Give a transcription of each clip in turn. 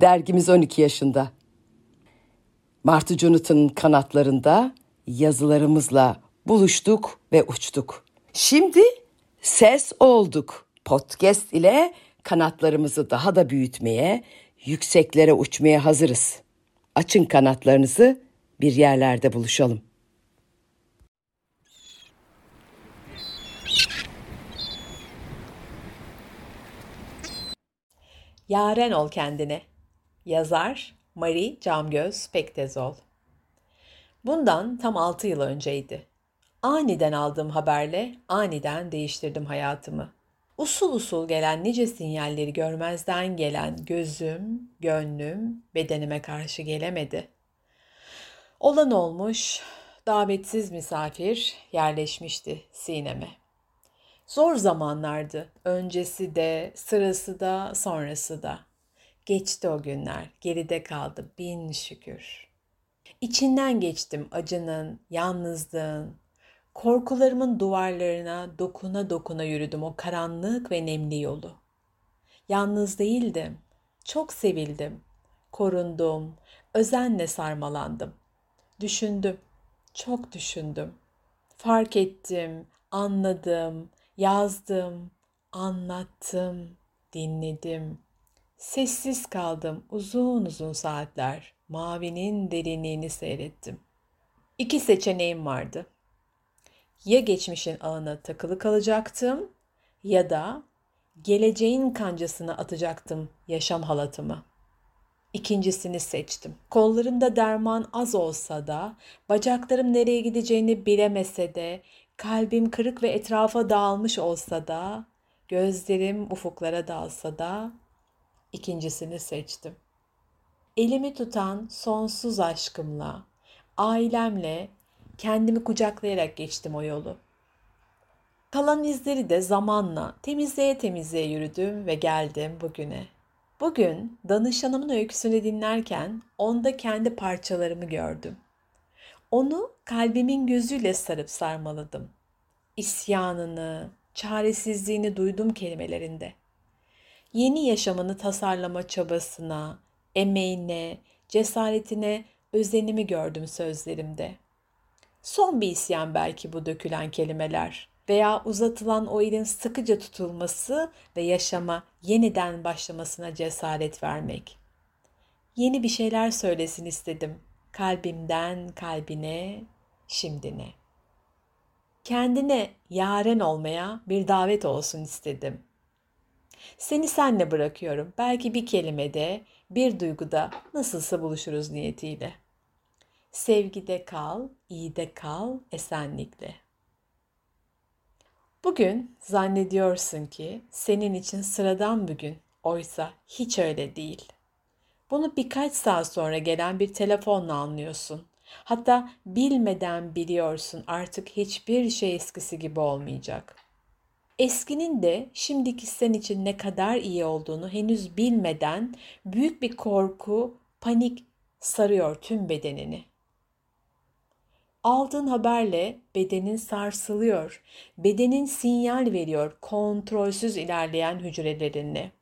Dergimiz 12 yaşında. Martı Cunut'un kanatlarında yazılarımızla buluştuk ve uçtuk. Şimdi ses olduk. Podcast ile kanatlarımızı daha da büyütmeye, yükseklere uçmaya hazırız. Açın kanatlarınızı, bir yerlerde buluşalım. Yaren Ol Kendine. Yazar Mari Camgöz Pektezol. Bundan tam 6 yıl önceydi. Aniden aldığım haberle aniden değiştirdim hayatımı. Usul usul gelen nice sinyalleri görmezden gelen gözüm, gönlüm bedenime karşı gelemedi. Olan olmuş, davetsiz misafir yerleşmişti sineme. Zor zamanlardı, öncesi de, sırası da, sonrası da. Geçti o günler, geride kaldı bin şükür. İçinden geçtim acının, yalnızlığın, korkularımın duvarlarına dokuna dokuna yürüdüm o karanlık ve nemli yolu. Yalnız değildim, çok sevildim, korundum, özenle sarmalandım. Düşündüm, çok düşündüm. Fark ettim, anladım, yazdım, anlattım, dinledim. Sessiz kaldım uzun uzun saatler, mavinin derinliğini seyrettim. 2 seçeneğim vardı. Ya geçmişin ağına takılı kalacaktım ya da geleceğin kancasına atacaktım yaşam halatımı. İkincisini seçtim. Kollarımda derman az olsa da, bacaklarım nereye gideceğini bilemese de, kalbim kırık ve etrafa dağılmış olsa da, gözlerim ufuklara dalsa da, ikincisini seçtim. Elimi tutan sonsuz aşkımla, ailemle, kendimi kucaklayarak geçtim o yolu. Kalan izleri de zamanla temizleye temizleye yürüdüm ve geldim bugüne. Bugün danışanımın öyküsünü dinlerken onda kendi parçalarımı gördüm. Onu kalbimin gözüyle sarıp sarmaladım. İsyanını, çaresizliğini duydum kelimelerinde. Yeni yaşamını tasarlama çabasına, emeğine, cesaretine özenimi gördüm sözlerimde. Son bir isyan belki bu dökülen kelimeler veya uzatılan o elin sıkıca tutulması ve yaşama yeniden başlamasına cesaret vermek. Yeni bir şeyler söylesin istedim. Kalbimden kalbine, şimdine. Kendine yaren olmaya bir davet olsun istedim. Seni senle bırakıyorum. Belki bir kelimede, bir duyguda nasılsa buluşuruz niyetiyle. Sevgide kal, iyide kal, esenlikle. Bugün zannediyorsun ki senin için sıradan bir gün. Oysa hiç öyle değil. Bunu birkaç saat sonra gelen bir telefonla anlıyorsun. Hatta bilmeden biliyorsun artık hiçbir şey eskisi gibi olmayacak. Eskinin de şimdiki sen için ne kadar iyi olduğunu henüz bilmeden büyük bir korku, panik sarıyor tüm bedenini. Aldığın haberle bedenin sarsılıyor. Bedenin sinyal veriyor kontrolsüz ilerleyen hücrelerinle.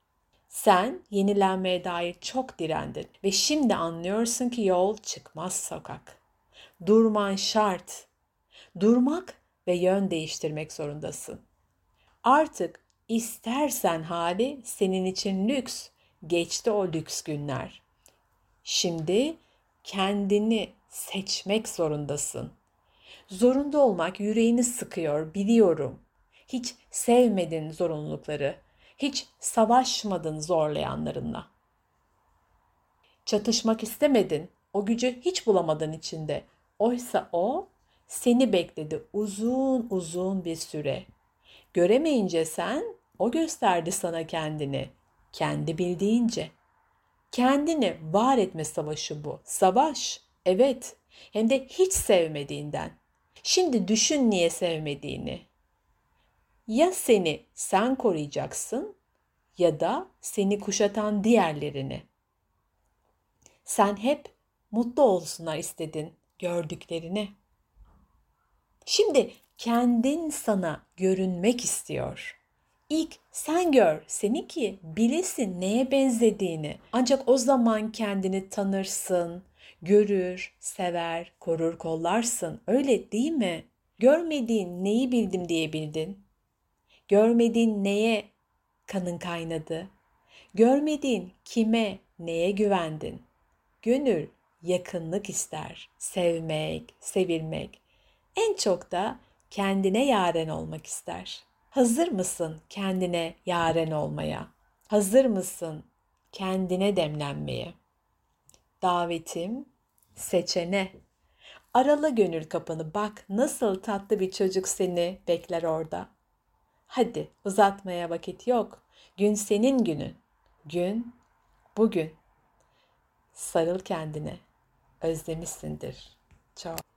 Sen yenilenmeye dair çok direndin ve şimdi anlıyorsun ki yol çıkmaz sokak. Durman şart. Durmak ve yön değiştirmek zorundasın. Artık istersen hali senin için lüks. Geçti o lüks günler. Şimdi kendini seçmek zorundasın. Zorunda olmak yüreğini sıkıyor, biliyorum. Hiç sevmedin zorunlulukları. Hiç savaşmadın zorlayanlarınla. Çatışmak istemedin. O gücü hiç bulamadın içinde. Oysa o seni bekledi uzun uzun bir süre. Göremeyince sen, o gösterdi sana kendini. Kendi bildiğince. Kendini var etme savaşı bu. Savaş, evet. Hem de hiç sevmediğinden. Şimdi düşün niye sevmediğini. Ya seni sen koruyacaksın ya da seni kuşatan diğerlerini. Sen hep mutlu olsunlar istedin gördüklerini. Şimdi kendin sana görünmek istiyor. İlk sen gör seni ki bilesin neye benzediğini. Ancak o zaman kendini tanırsın, görür, sever, korur, kollarsın. Öyle değil mi? Görmediğin neyi bildim diyebildin? Görmediğin neye kanın kaynadı? Görmediğin kime, neye güvendin? Gönül yakınlık ister, sevmek, sevilmek. En çok da kendine yaren olmak ister. Hazır mısın kendine yaren olmaya? Hazır mısın kendine demlenmeye? Davetim seçene. Arala gönül kapını, bak nasıl tatlı bir çocuk seni bekler orada. Hadi uzatmaya vakit yok. Gün senin günün. Gün bugün. Sarıl kendine. Özlemişsindir. Ciao.